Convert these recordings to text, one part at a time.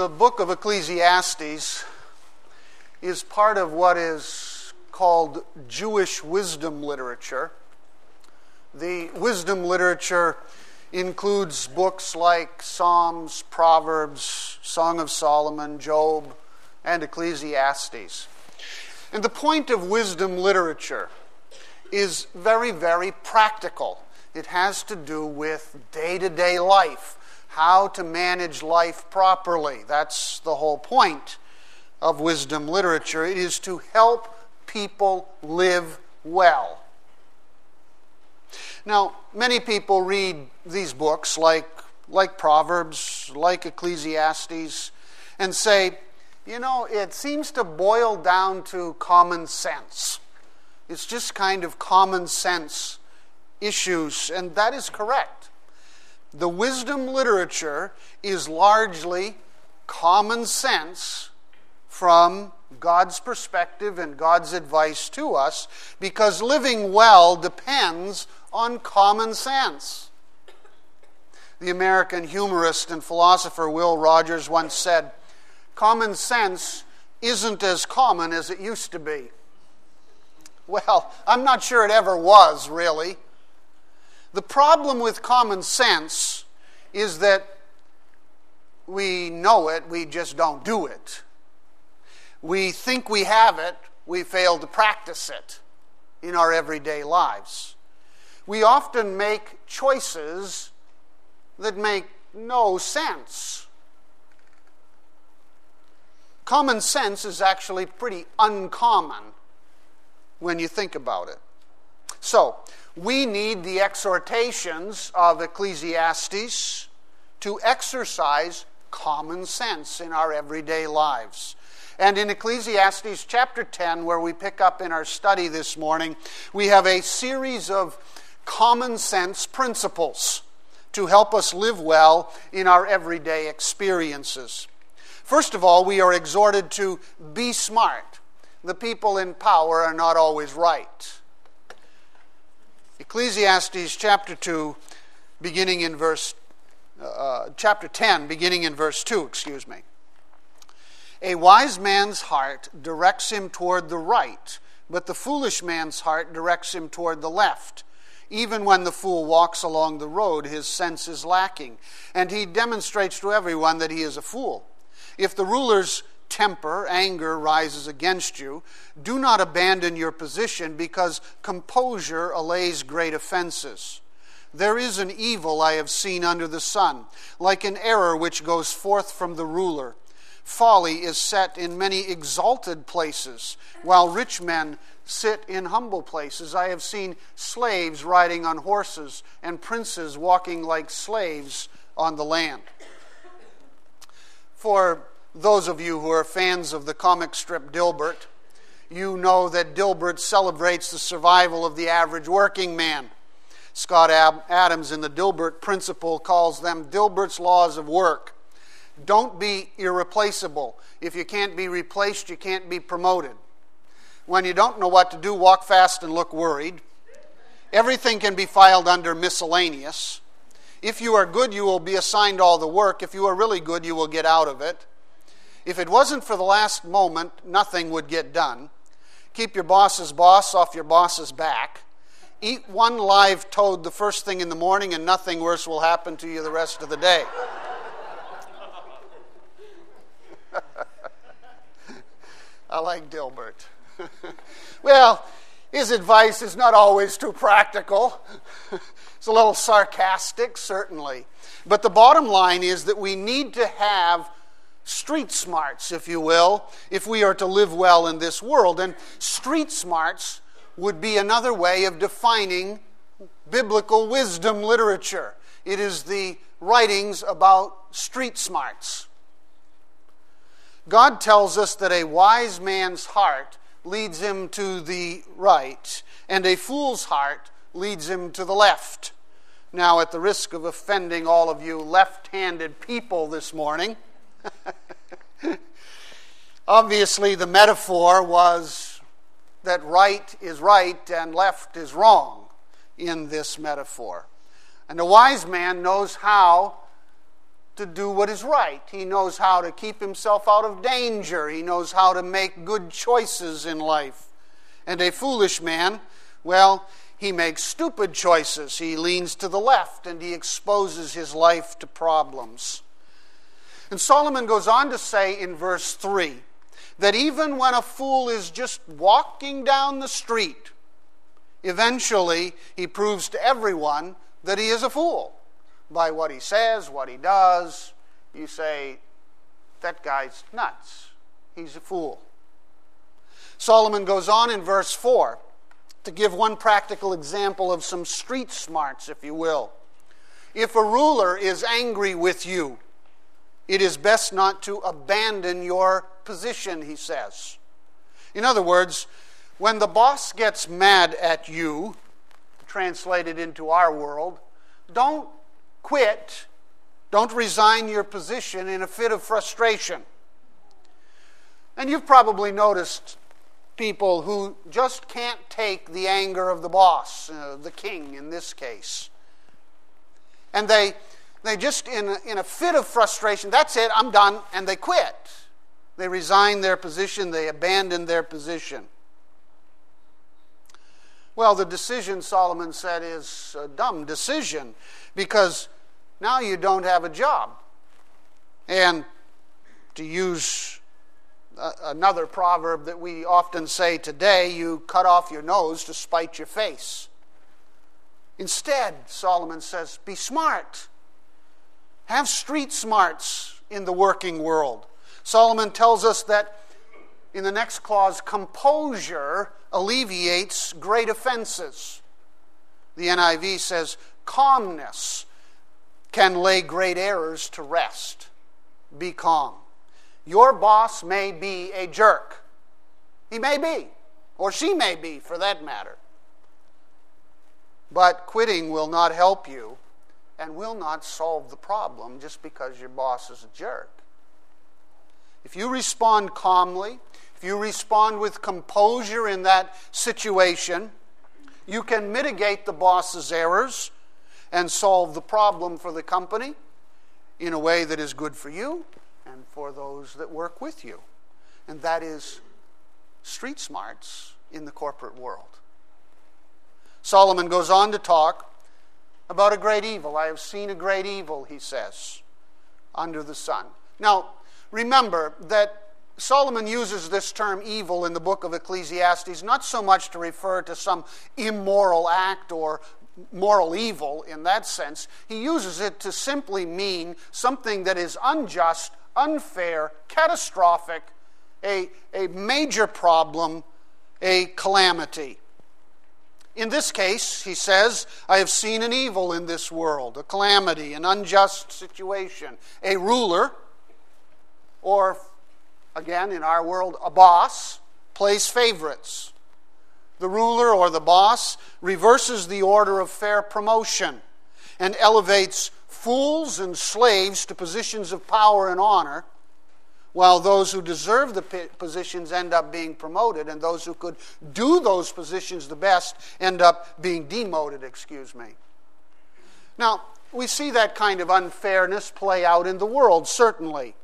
the book of Ecclesiastes is part of what is called Jewish wisdom literature. The wisdom literature includes books like Psalms, Proverbs, Song of Solomon, Job, and Ecclesiastes. And the point of wisdom literature is very, very practical. It has to do with day-to-day life, how to manage life properly. That's the whole point of wisdom literature. It is to help people live well. Now, many people read these books like Proverbs, like Ecclesiastes, and say, you know, it seems to boil down to common sense. It's just kind of common sense issues, and that is correct. The wisdom literature is largely common sense from God's perspective and God's advice to us, because living well depends on common sense. The American humorist and philosopher Will Rogers once said, "Common sense isn't as common as it used to be." Well, I'm not sure it ever was, really. The problem with common sense is that we know it, we just don't do it. We think we have it, we fail to practice it in our everyday lives. We often make choices that make no sense. Common sense is actually pretty uncommon when you think about it. So, we need the exhortations of Ecclesiastes to exercise common sense in our everyday lives. And in Ecclesiastes chapter 10, where we pick up in our study this morning, we have a series of common sense principles to help us live well in our everyday experiences. First of all, we are exhorted to be smart. The people in power are not always right. Ecclesiastes chapter 2, beginning in chapter 10, beginning in verse 2, A wise man's heart directs him toward the right, but the foolish man's heart directs him toward the left. Even when the fool walks along the road, his sense is lacking, and he demonstrates to everyone that he is a fool. If the ruler's temper, anger rises against you, do not abandon your position, because composure allays great offenses. There is an evil I have seen under the sun, like an error which goes forth from the ruler. Folly is set in many exalted places, while rich men sit in humble places. I have seen slaves riding on horses, and princes walking like slaves on the land. For those of you who are fans of the comic strip Dilbert, you know that Dilbert celebrates the survival of the average working man. Scott Adams in the Dilbert Principle calls them Dilbert's Laws of Work. Don't be irreplaceable. If you can't be replaced, you can't be promoted. When you don't know what to do, walk fast and look worried. Everything can be filed under miscellaneous. If you are good, you will be assigned all the work. If you are really good, you will get out of it. If it wasn't for the last moment, nothing would get done. Keep your boss's boss off your boss's back. Eat one live toad the first thing in the morning, and nothing worse will happen to you the rest of the day. I like Dilbert. Well, his advice is not always too practical. It's a little sarcastic, certainly. But the bottom line is that we need to have street smarts, if you will, if we are to live well in this world. And street smarts would be another way of defining biblical wisdom literature. It is the writings about street smarts. God tells us that a wise man's heart leads him to the right, and a fool's heart leads him to the left. Now, at the risk of offending all of you left-handed people this morning, obviously the metaphor was that right is right and left is wrong in this metaphor. And a wise man knows how to do what is right. He knows how to keep himself out of danger. He knows how to make good choices in life. And a foolish man, well, he makes stupid choices. He leans to the left and he exposes his life to problems. And Solomon goes on to say in verse 3 that even when a fool is just walking down the street, eventually he proves to everyone that he is a fool by what he says, what he does. You say, that guy's nuts. He's a fool. Solomon goes on in verse 4 to give one practical example of some street smarts, if you will. If a ruler is angry with you, it is best not to abandon your position, he says. In other words, when the boss gets mad at you, translated into our world, don't quit, don't resign your position in a fit of frustration. And you've probably noticed people who just can't take the anger of the boss, the king in this case. And they just, in a fit of frustration, that's it, I'm done, and they quit. They resign their position, they abandon their position. Well, the decision, Solomon said, is a dumb decision because now you don't have a job. And to use another proverb that we often say today, you cut off your nose to spite your face. Instead, Solomon says, be smart. Have street smarts in the working world. Solomon tells us that in the next clause, composure alleviates great offenses. The NIV says, calmness can lay great errors to rest. Be calm. Your boss may be a jerk. He may be, or she may be, for that matter. But quitting will not help you and will not solve the problem just because your boss is a jerk. If you respond calmly, if you respond with composure in that situation, you can mitigate the boss's errors and solve the problem for the company in a way that is good for you and for those that work with you. And that is street smarts in the corporate world. Solomon goes on to talk about a great evil. I have seen a great evil, he says, under the sun. Now, remember that Solomon uses this term evil in the book of Ecclesiastes not so much to refer to some immoral act or moral evil in that sense. He uses it to simply mean something that is unjust, unfair, catastrophic, a major problem, a calamity. In this case, he says, I have seen an evil in this world, a calamity, an unjust situation, a ruler, or, again, in our world, a boss plays favorites. The ruler or the boss reverses the order of fair promotion and elevates fools and slaves to positions of power and honor, while those who deserve the positions end up being promoted, and those who could do those positions the best end up being demoted, Now, we see that kind of unfairness play out in the world, certainly.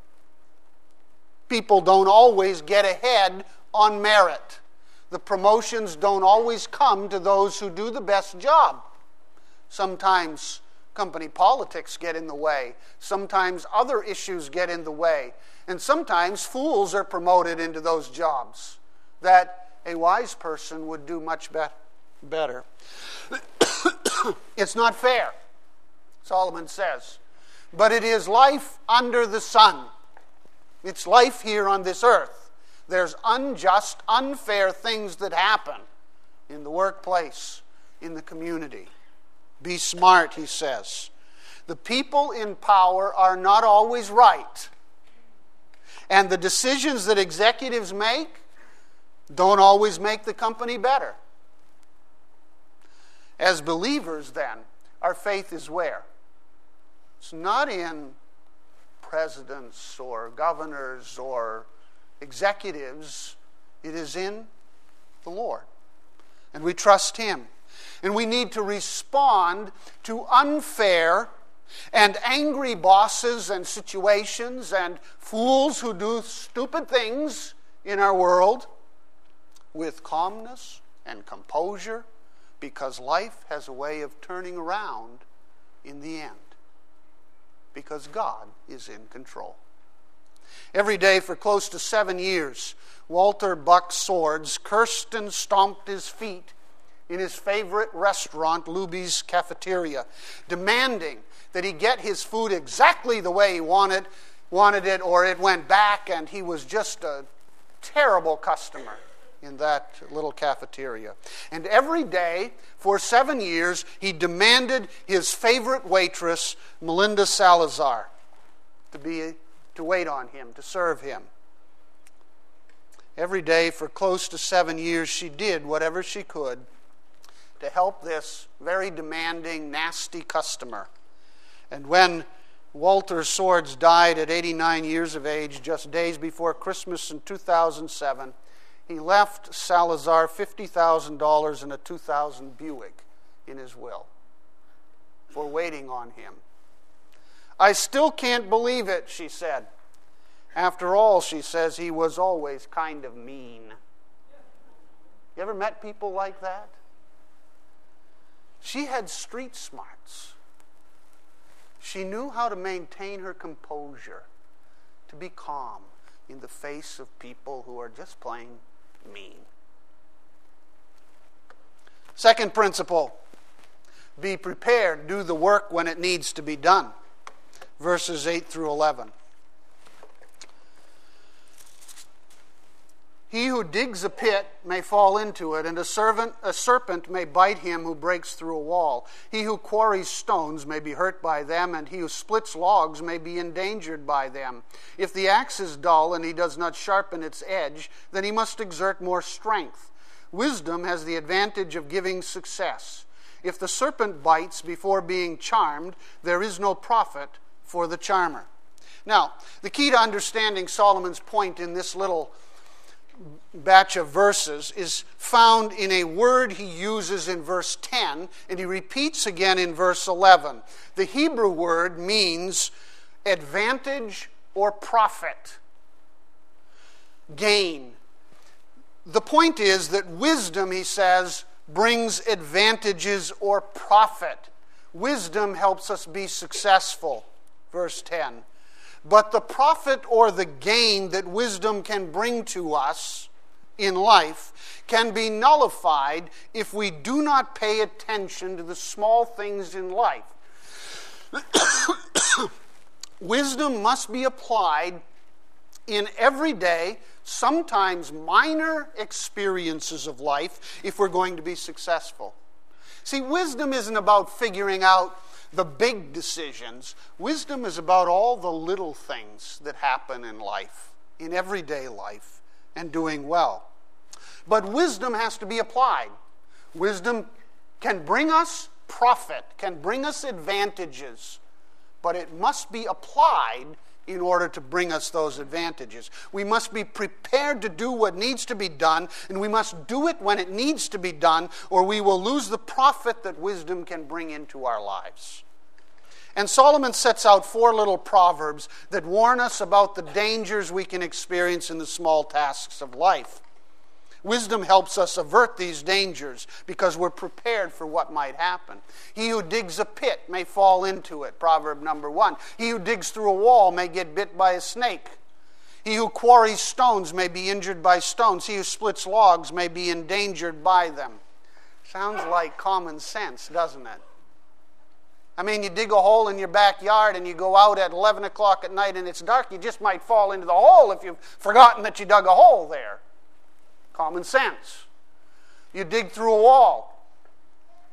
People don't always get ahead on merit. The promotions don't always come to those who do the best job. Sometimes company politics get in the way. Sometimes other issues get in the way. And sometimes fools are promoted into those jobs that a wise person would do much better. It's not fair, Solomon says. But it is life under the sun. It's life here on this earth. There's unjust, unfair things that happen in the workplace, in the community. Be smart, he says. The people in power are not always right. And the decisions that executives make don't always make the company better. As believers, then, our faith is where? It's not in presidents or governors or executives, it is in the Lord. And we trust Him. And we need to respond to unfair and angry bosses and situations and fools who do stupid things in our world with calmness and composure, because life has a way of turning around in the end, because God is in control. Every day for close to 7 years, Walter Buck Swords cursed and stomped his feet in his favorite restaurant, Luby's Cafeteria, demanding that he get his food exactly the way he wanted it, or it went back, and he was just a terrible customer in that little cafeteria. And every day for 7 years, he demanded his favorite waitress, Melinda Salazar, to wait on him, to serve him. Every day for close to 7 years, she did whatever she could to help this very demanding, nasty customer. And when Walter Swords died at 89 years of age, just days before Christmas in 2007, he left Salazar $50,000 and a 2000 Buick in his will for waiting on him. "I still can't believe it," she said. "After all," she says, "he was always kind of mean." You ever met people like that? She had street smarts. She knew how to maintain her composure, to be calm in the face of people who are just plain mean. Second principle, be prepared, do the work when it needs to be done. Verses 8 through 11. "He who digs a pit may fall into it, and a serpent may bite him who breaks through a wall. He who quarries stones may be hurt by them, and he who splits logs may be endangered by them. If the axe is dull and he does not sharpen its edge, then he must exert more strength. Wisdom has the advantage of giving success. If the serpent bites before being charmed, there is no profit for the charmer." Now, the key to understanding Solomon's point in this little batch of verses is found in a word he uses in verse 10, and he repeats again in verse 11. The Hebrew word means advantage or profit, gain. The point is that wisdom, he says, brings advantages or profit. Wisdom helps us be successful, verse 10. But the profit or the gain that wisdom can bring to us in life can be nullified if we do not pay attention to the small things in life. Wisdom must be applied in everyday, sometimes minor experiences of life if we're going to be successful. See, wisdom isn't about figuring out the big decisions. Wisdom is about all the little things that happen in life, in everyday life, and doing well. But wisdom has to be applied. Wisdom can bring us profit, can bring us advantages, but it must be applied in order to bring us those advantages. We must be prepared to do what needs to be done, and we must do it when it needs to be done, or we will lose the profit that wisdom can bring into our lives. And Solomon sets out 4 little proverbs that warn us about the dangers we can experience in the small tasks of life. Wisdom helps us avert these dangers because we're prepared for what might happen. He who digs a pit may fall into it, proverb number 1. He who digs through a wall may get bit by a snake. He who quarries stones may be injured by stones. He who splits logs may be endangered by them. Sounds like common sense, doesn't it? I mean, you dig a hole in your backyard and you go out at 11 o'clock at night and it's dark, you just might fall into the hole if you've forgotten that you dug a hole there. Common sense. You dig through a wall.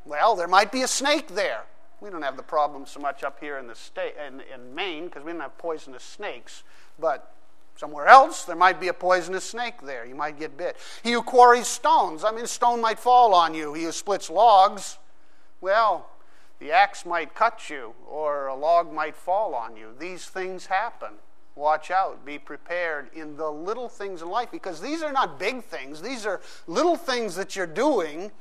Well, there might be a snake there. We don't have the problem so much up here in the state, in Maine, because we don't have poisonous snakes. But somewhere else, there might be a poisonous snake there. You might get bit. He who quarries stones, a stone might fall on you. He who splits logs, well, the axe might cut you, or a log might fall on you. These things happen. Watch out. Be prepared in the little things in life, because these are not big things. These are little things that you're doing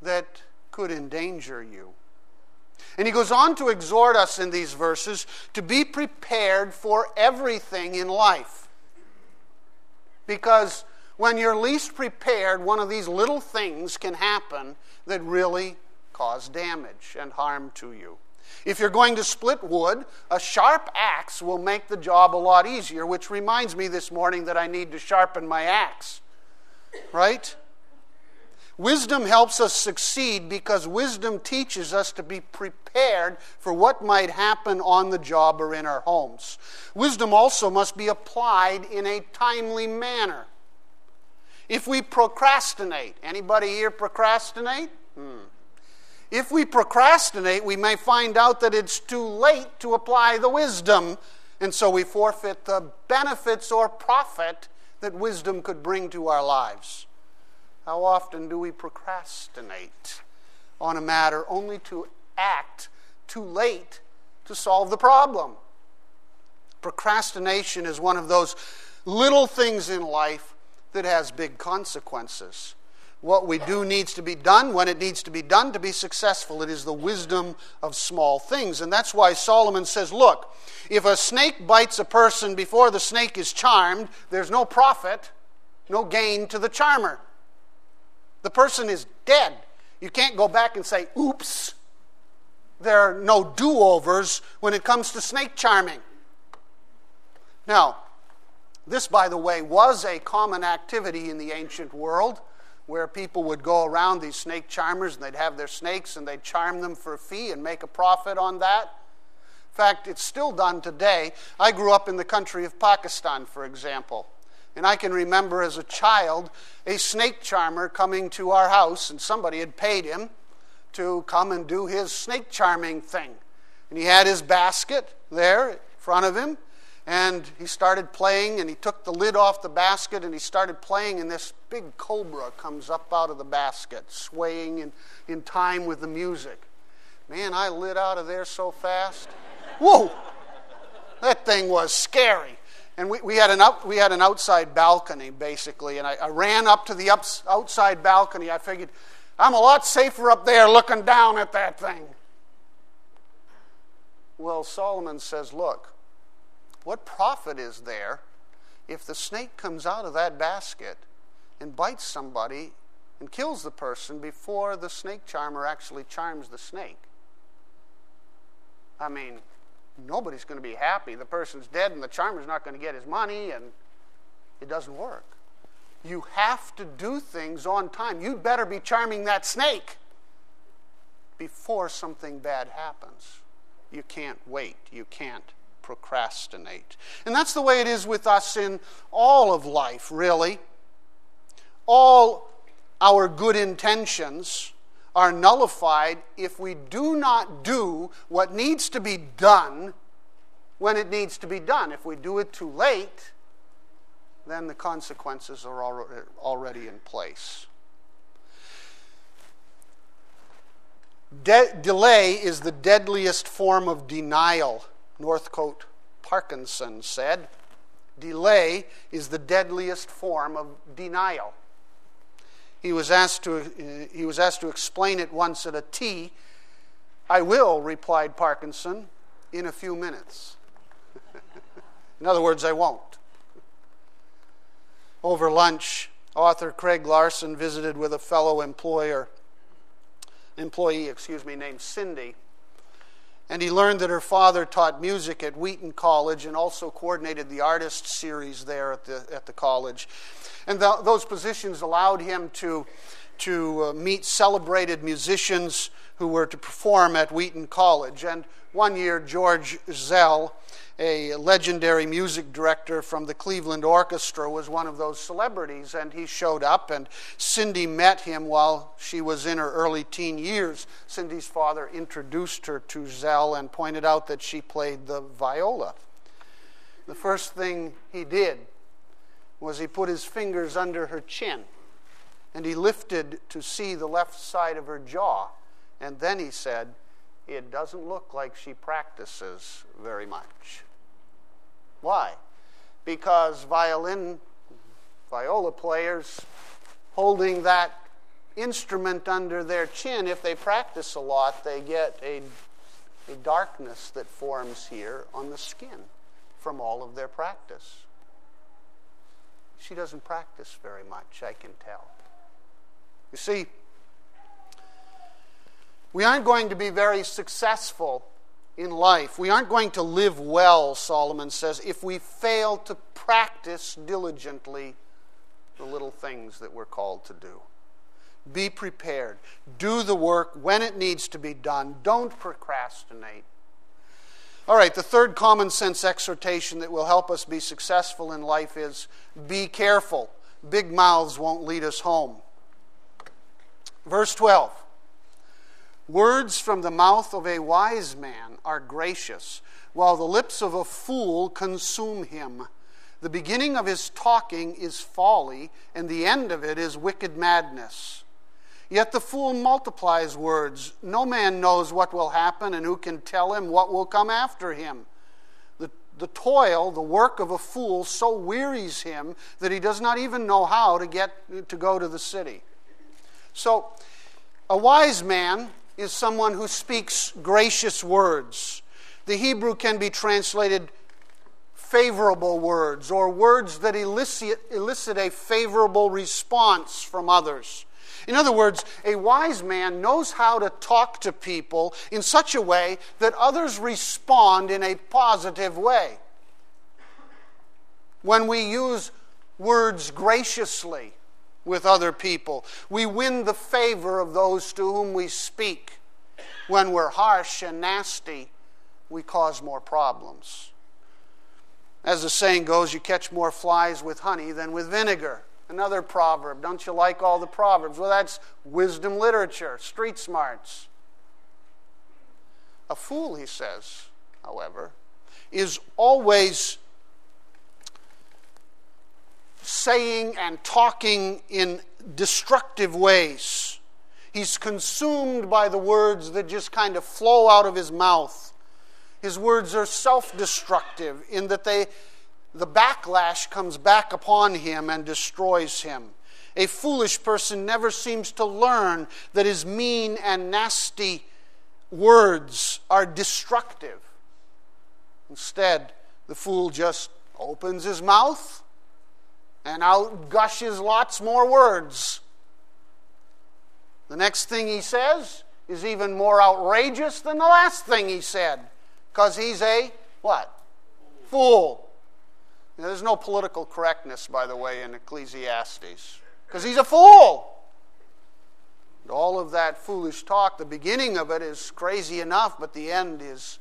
that could endanger you. And he goes on to exhort us in these verses to be prepared for everything in life. Because when you're least prepared, one of these little things can happen that really cause damage and harm to you. If you're going to split wood, a sharp axe will make the job a lot easier, which reminds me this morning that I need to sharpen my axe. Right? Wisdom helps us succeed because wisdom teaches us to be prepared for what might happen on the job or in our homes. Wisdom also must be applied in a timely manner. If we procrastinate, anybody here procrastinate? If we procrastinate, we may find out that it's too late to apply the wisdom, and so we forfeit the benefits or profit that wisdom could bring to our lives. How often do we procrastinate on a matter only to act too late to solve the problem? Procrastination is one of those little things in life that has big consequences. What we do needs to be done when it needs to be done to be successful. It is the wisdom of small things. And that's why Solomon says, look, if a snake bites a person before the snake is charmed, there's no profit, no gain to the charmer. The person is dead. You can't go back and say, oops. There are no do-overs when it comes to snake charming. Now, this, by the way, was a common activity in the ancient world, where people would go around, these snake charmers, and they'd have their snakes and they'd charm them for a fee and make a profit on that. In fact, it's still done today. I grew up in the country of Pakistan, for example, and I can remember as a child a snake charmer coming to our house, and somebody had paid him to come and do his snake charming thing. And he had his basket there in front of him, and he started playing, and he took the lid off the basket and he started playing, and this big cobra comes up out of the basket, swaying in time with the music. Man, I lit out of there so fast. Whoa! That thing was scary. And we had an outside balcony, basically, and I ran up to the outside balcony. I figured, I'm a lot safer up there looking down at that thing. Well, Solomon says, look, what profit is there if the snake comes out of that basket and bites somebody and kills the person before the snake charmer actually charms the snake? I mean, nobody's going to be happy. The person's dead and the charmer's not going to get his money, and it doesn't work. You have to do things on time. You'd better be charming that snake before something bad happens. You can't wait. You can't procrastinate. And that's the way it is with us in all of life, really. All our good intentions are nullified if we do not do what needs to be done when it needs to be done. If we do it too late, then the consequences are already in place. Delay is the deadliest form of denial, Northcote Parkinson said. Delay is the deadliest form of denial. He was asked to explain it once at a tea. I will, replied Parkinson, in a few minutes. In other words, I won't. Over lunch, author Craig Larson visited with a fellow employee, named Cindy, and he learned that her father taught music at Wheaton College and also coordinated the artist series there at the college. And those positions allowed him to meet celebrated musicians who were to perform at Wheaton College. And one year, George Zell, a legendary music director from the Cleveland Orchestra, was one of those celebrities, and he showed up, and Cindy met him while she was in her early teen years. Cindy's father introduced her to Zell and pointed out that she played the viola. The first thing he did was he put his fingers under her chin, and he lifted to see the left side of her jaw, and then he said, "It doesn't look like she practices very much." Why? Because viola players holding that instrument under their chin, if they practice a lot, they get a a darkness that forms here on the skin from all of their practice. She doesn't practice very much, I can tell. You see, we aren't going to be very successful in life. We aren't going to live well, Solomon says, if we fail to practice diligently the little things that we're called to do. Be prepared. Do the work when it needs to be done. Don't procrastinate. All right, the third common sense exhortation that will help us be successful in life is be careful. Big mouths won't lead us home. Verse 12. Words from the mouth of a wise man are gracious, while the lips of a fool consume him. The beginning of his talking is folly, and the end of it is wicked madness. Yet the fool multiplies words. No man knows what will happen, and who can tell him what will come after him. The toil, the work of a fool, so wearies him that he does not even know how to go to the city. So, a wise man is someone who speaks gracious words. The Hebrew can be translated favorable words, or words that elicit a favorable response from others. In other words, a wise man knows how to talk to people in such a way that others respond in a positive way. When we use words graciously with other people, we win the favor of those to whom we speak. When we're harsh and nasty, we cause more problems. As the saying goes, you catch more flies with honey than with vinegar. Another proverb. Don't you like all the proverbs? Well, that's wisdom literature, street smarts. A fool, he says, however, is always saying and talking in destructive ways. He's consumed by the words that just kind of flow out of his mouth. His words are self-destructive in that the backlash comes back upon him and destroys him. A foolish person never seems to learn that his mean and nasty words are destructive. Instead, the fool just opens his mouth and out gushes lots more words. The next thing he says is even more outrageous than the last thing he said, because he's a what? Fool. Now, there's no political correctness, by the way, in Ecclesiastes, because he's a fool. And all of that foolish talk, the beginning of it is crazy enough, but the end is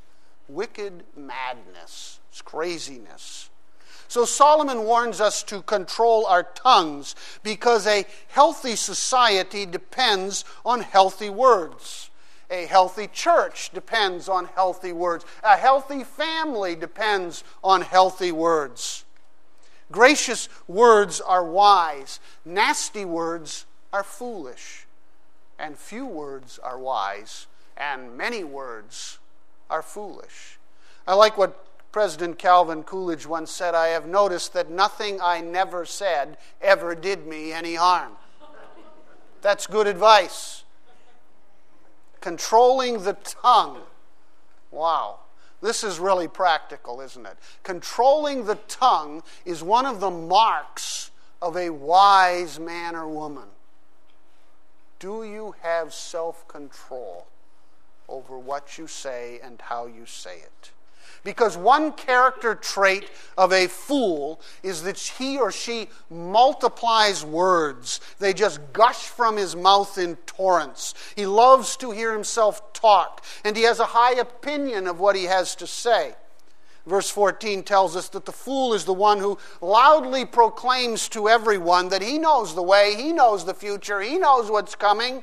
wicked madness. It's craziness. So Solomon warns us to control our tongues because a healthy society depends on healthy words. A healthy church depends on healthy words. A healthy family depends on healthy words. Gracious words are wise. Nasty words are foolish. And few words are wise. And many words are foolish. I like what President Calvin Coolidge once said. I have noticed that nothing I never said ever did me any harm. That's good advice. Controlling the tongue. Wow. This is really practical, isn't it? Controlling the tongue is one of the marks of a wise man or woman. Do you have self-control over what you say and how you say it? Because one character trait of a fool is that he or she multiplies words. They just gush from his mouth in torrents. He loves to hear himself talk, and he has a high opinion of what he has to say. Verse 14 tells us that the fool is the one who loudly proclaims to everyone that he knows the way, he knows the future, he knows what's coming.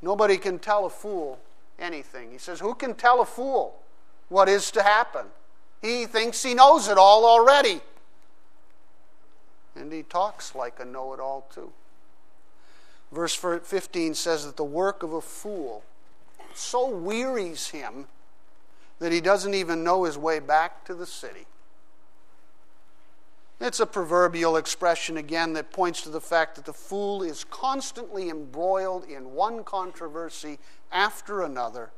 Nobody can tell a fool anything. He says, who can tell a fool what is to happen? He thinks he knows it all already. And he talks like a know-it-all too. Verse 15 says that the work of a fool so wearies him that he doesn't even know his way back to the city. It's a proverbial expression, again, that points to the fact that the fool is constantly embroiled in one controversy after another.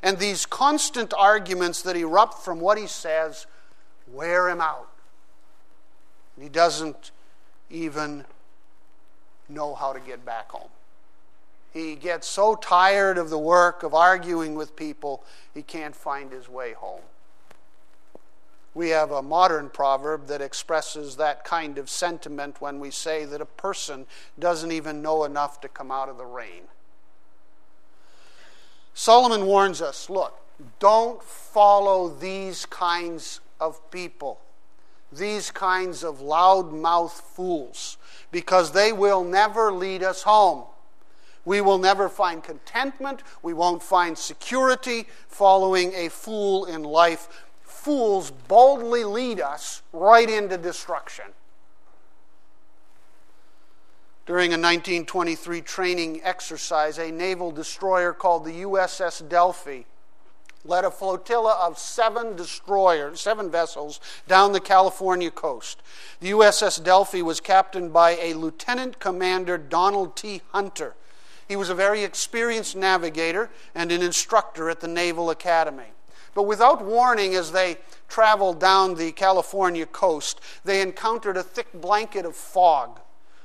And these constant arguments that erupt from what he says wear him out. And he doesn't even know how to get back home. He gets so tired of the work of arguing with people, he can't find his way home. We have a modern proverb that expresses that kind of sentiment when we say that a person doesn't even know enough to come out of the rain. Solomon warns us, look, don't follow these kinds of people, these kinds of loud-mouthed fools, because they will never lead us home. We will never find contentment. We won't find security following a fool in life. Fools boldly lead us right into destruction. During a 1923 training exercise, a naval destroyer called the USS Delphi led a flotilla of seven vessels down the California coast. The USS Delphi was captained by a Lieutenant Commander Donald T. Hunter. He was a very experienced navigator and an instructor at the Naval Academy. But without warning, as they traveled down the California coast, they encountered a thick blanket of fog.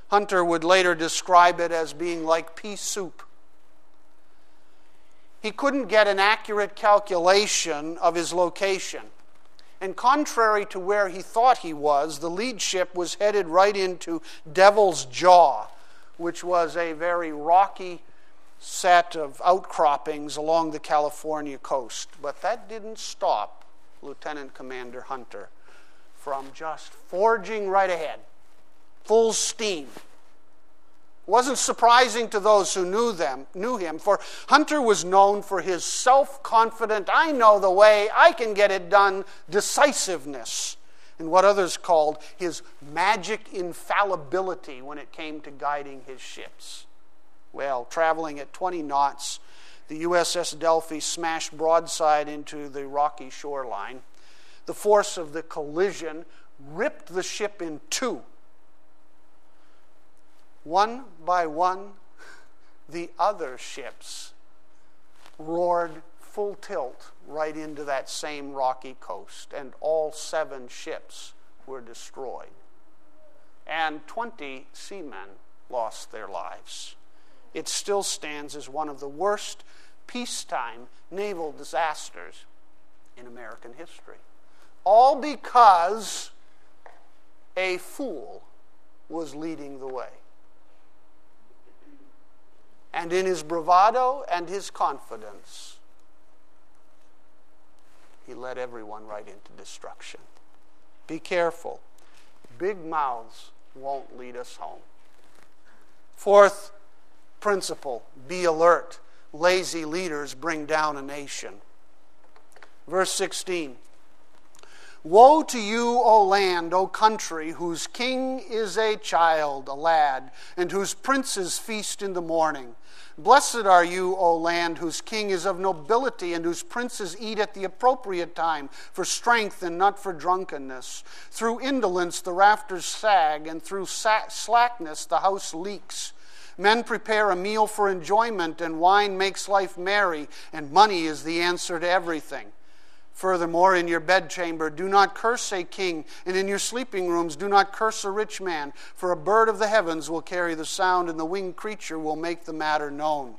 Hunter would later describe it as being like pea soup. He couldn't get an accurate calculation of his location. And contrary to where he thought he was, the lead ship was headed right into Devil's Jaw, which was a very rocky set of outcroppings along the California coast. But that didn't stop Lieutenant Commander Hunter from just forging right ahead, full steam. It wasn't surprising to those who knew him, for Hunter was known for his self-confident, I know the way, I can get it done, decisiveness, and what others called his magic infallibility when it came to guiding his ships. Well, traveling at 20 knots, the USS Delphi smashed broadside into the rocky shoreline. The force of the collision ripped the ship in two. One by one, the other ships roared full tilt right into that same rocky coast, and all seven ships were destroyed. And 20 seamen lost their lives. It still stands as one of the worst peacetime naval disasters in American history. All because a fool was leading the way. And in his bravado and his confidence, he led everyone right into destruction. Be careful. Big mouths won't lead us home. Fourth principle, be alert. Lazy leaders bring down a nation. Verse 16, woe to you, O land, O country, whose king is a child, a lad, and whose princes feast in the morning. Blessed are you, O land, whose king is of nobility and whose princes eat at the appropriate time for strength and not for drunkenness. Through indolence the rafters sag, and through slackness the house leaks. Men prepare a meal for enjoyment, and wine makes life merry, and money is the answer to everything. Furthermore, in your bedchamber, do not curse a king, and in your sleeping rooms, do not curse a rich man, for a bird of the heavens will carry the sound, and the winged creature will make the matter known.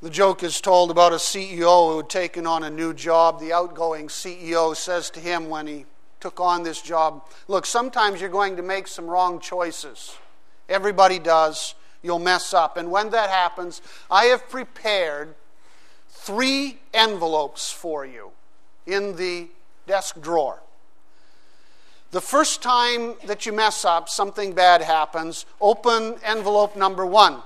The joke is told about a CEO who had taken on a new job. The outgoing CEO says to him when he took on this job, look, sometimes you're going to make some wrong choices. Everybody does. You'll mess up. And when that happens, I have prepared 3 envelopes for you in the desk drawer. The first time that you mess up, something bad happens, open envelope number 1.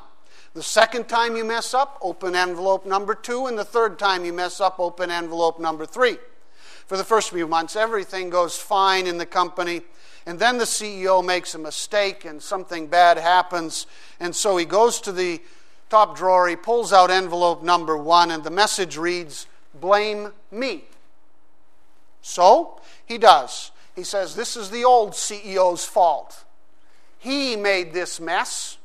The second time you mess up, open envelope number 2. And the third time you mess up, open envelope number 3. For the first few months, everything goes fine in the company. And then the CEO makes a mistake and something bad happens. And so he goes to the top drawer, he pulls out envelope number 1, and the message reads, blame me. So He does. He says, this is the old CEO's fault. He made this mess.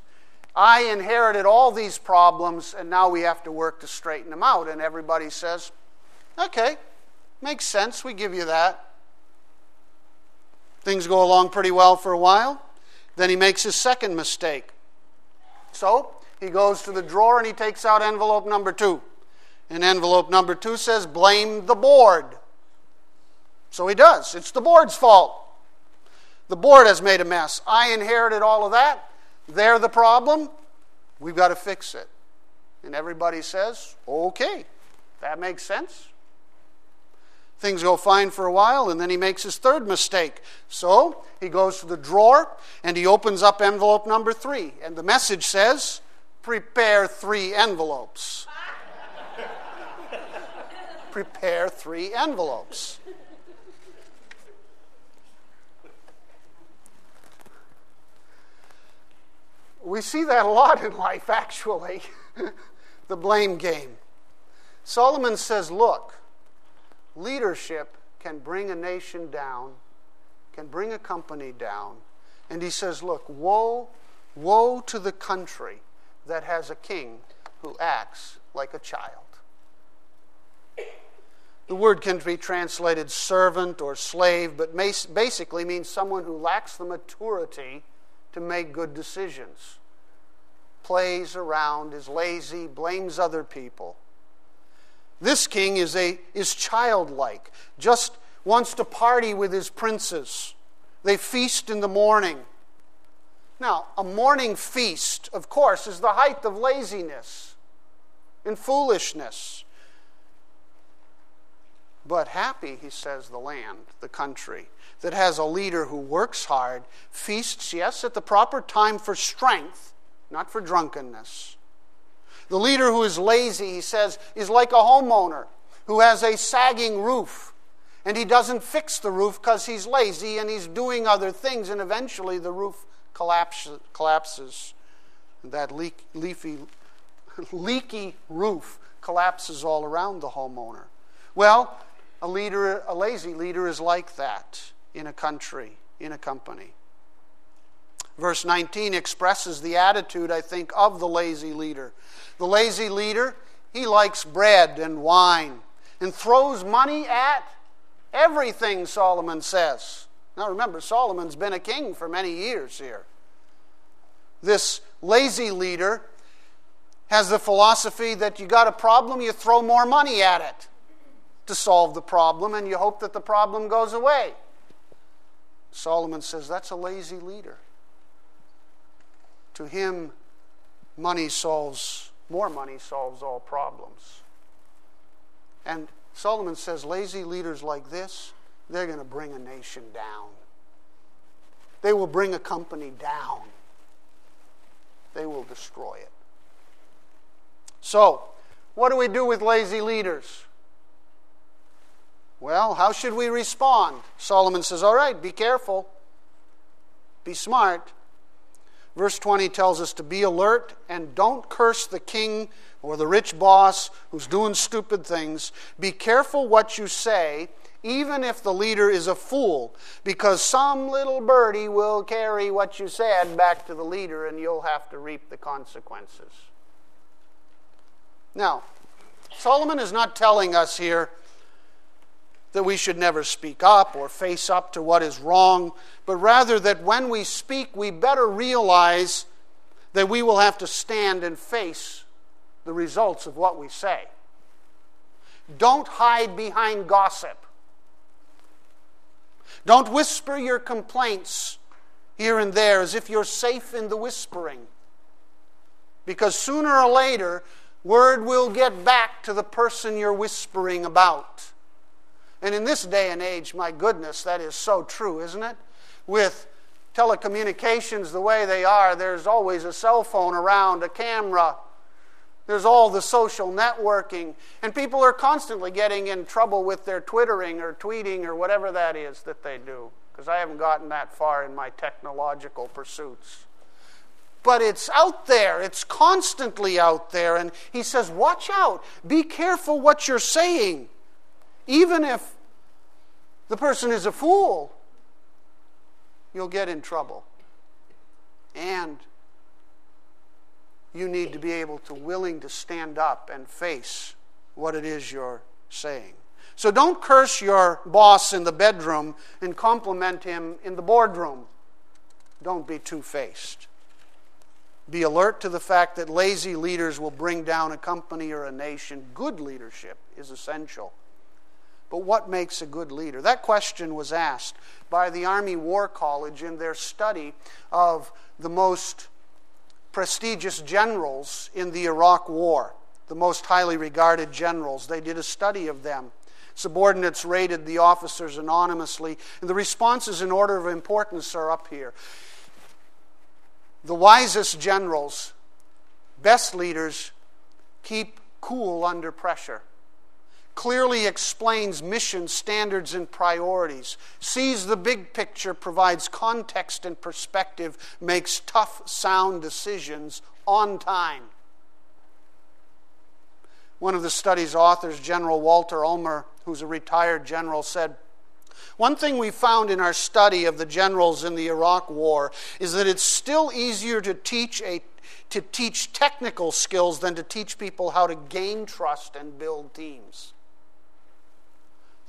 I inherited all these problems, and now we have to work to straighten them out. And everybody says, okay, makes sense. We give you that. Things go along pretty well for a while. Then he makes his second mistake. So he goes to the drawer and he takes out envelope number 2. And envelope number 2 says, blame the board. So he does. It's the board's fault. The board has made a mess. I inherited all of that. They're the problem. We've got to fix it. And everybody says, okay, that makes sense. Things go fine for a while, and then he makes his third mistake. So he goes to the drawer, and he opens up envelope number 3. And the message says, prepare 3 envelopes. Prepare 3 envelopes. We see that a lot in life, actually, the blame game. Solomon says, look, leadership can bring a nation down, can bring a company down. And he says, look, woe to the country that has a king who acts like a child. The word can be translated servant or slave, but basically means someone who lacks the maturity to make good decisions, plays around, is lazy, blames other people. This king is childlike, just wants to party with his princes. They feast in the morning. Now, a morning feast, of course, is the height of laziness and foolishness. But happy, he says, the land, the country, that has a leader who works hard, feasts, yes, at the proper time for strength, not for drunkenness. The leader who is lazy, he says, is like a homeowner who has a sagging roof, and he doesn't fix the roof because he's lazy and he's doing other things, and eventually the roof collapses. That leaky roof collapses all around the homeowner. Well, a lazy leader is like that in a country, in a company. Verse 19 expresses the attitude, I think, of the lazy leader. The lazy leader, he likes bread and wine and throws money at everything, Solomon says. Now remember, Solomon's been a king for many years here. This lazy leader has the philosophy that you got a problem, you throw more money at it to solve the problem, and you hope that the problem goes away. Solomon says that's a lazy leader. To him, more money solves all problems. And Solomon says lazy leaders like this, they're going to bring a nation down. They will bring a company down. They will destroy it. So, what do we do with lazy leaders? Well, how should we respond? Solomon says, all right, be careful. Be smart. Verse 20 tells us to be alert and don't curse the king or the rich boss who's doing stupid things. Be careful what you say, even if the leader is a fool, because some little birdie will carry what you said back to the leader and you'll have to reap the consequences. Now, Solomon is not telling us here that we should never speak up or face up to what is wrong, but rather that when we speak, we better realize that we will have to stand and face the results of what we say. Don't hide behind gossip. Don't whisper your complaints here and there as if you're safe in the whispering, because sooner or later, word will get back to the person you're whispering about. And in this day and age, my goodness, that is so true, isn't it? With telecommunications the way they are, there's always a cell phone around, a camera. There's all the social networking. And people are constantly getting in trouble with their twittering or tweeting or whatever that is that they do, because I haven't gotten that far in my technological pursuits. But it's out there. It's constantly out there. And he says, watch out. Be careful what you're saying. Even if the person is a fool, you'll get in trouble. And you need to be able to willing to stand up and face what it is you're saying. So don't curse your boss in the bedroom and compliment him in the boardroom. Don't be two-faced. Be alert to the fact that lazy leaders will bring down a company or a nation. Good leadership is essential. But what makes a good leader? That question was asked by the Army War College in their study of the most prestigious generals in the Iraq War, the most highly regarded generals. They did a study of them. Subordinates rated the officers anonymously, and the responses in order of importance are up here. The wisest generals, best leaders, keep cool under pressure. Clearly explains mission, standards, and priorities, sees the big picture, provides context and perspective, makes tough, sound decisions on time. One of the study's authors, General Walter Ulmer, who's a retired general, said, "One thing we found in our study of the generals in the Iraq War is that it's still easier to teach technical skills than to teach people how to gain trust and build teams."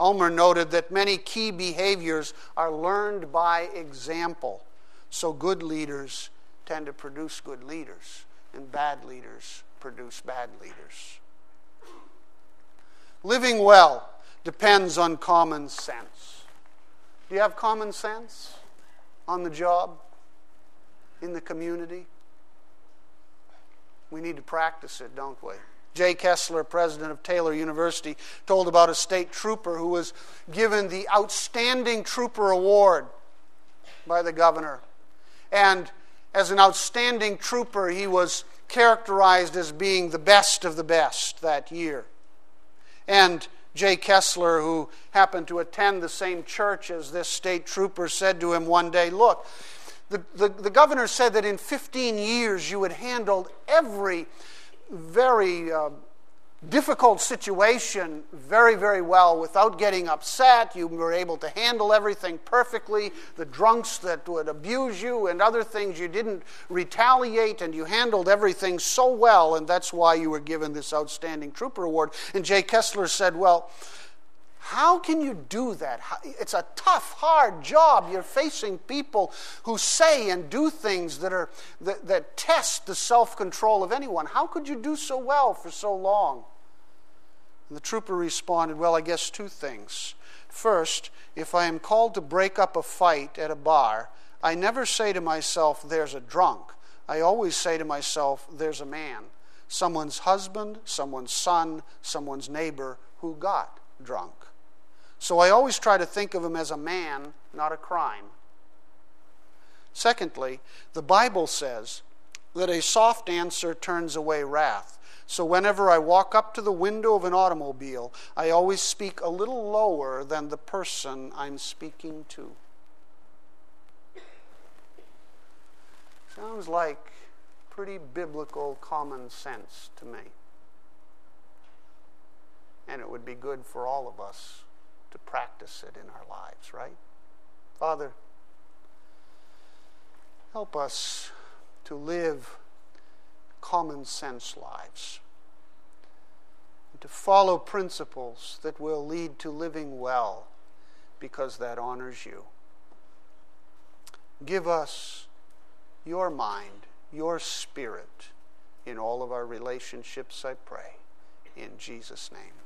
Ulmer noted that many key behaviors are learned by example, so good leaders tend to produce good leaders, and bad leaders produce bad leaders. Living well depends on common sense. Do you have common sense on the job, in the community? We need to practice it, don't we? Jay Kessler, president of Taylor University, told about a state trooper who was given the Outstanding Trooper Award by the governor. And as an outstanding trooper, he was characterized as being the best of the best that year. And Jay Kessler, who happened to attend the same church as this state trooper, said to him one day, "Look, the governor said that in 15 years you had handled every very difficult situation very, very well without getting upset. You were able to handle everything perfectly. The drunks that would abuse you and other things, you didn't retaliate, and you handled everything so well, and that's why you were given this Outstanding Trooper Award." And Jay Kessler said, "Well, how can you do that? It's a tough, hard job. You're facing people who say and do things that test the self-control of anyone. How could you do so well for so long?" And the trooper responded, "Well, I guess two things. First, if I am called to break up a fight at a bar, I never say to myself, 'There's a drunk.' I always say to myself, 'There's a man, someone's husband, someone's son, someone's neighbor who got drunk.' So I always try to think of him as a man, not a crime. Secondly, the Bible says that a soft answer turns away wrath. So whenever I walk up to the window of an automobile, I always speak a little lower than the person I'm speaking to." Sounds like pretty biblical common sense to me. And it would be good for all of us to practice it in our lives, right? Father, help us to live common sense lives, and to follow principles that will lead to living well, because that honors you. Give us your mind, your spirit, in all of our relationships, I pray. In Jesus' name.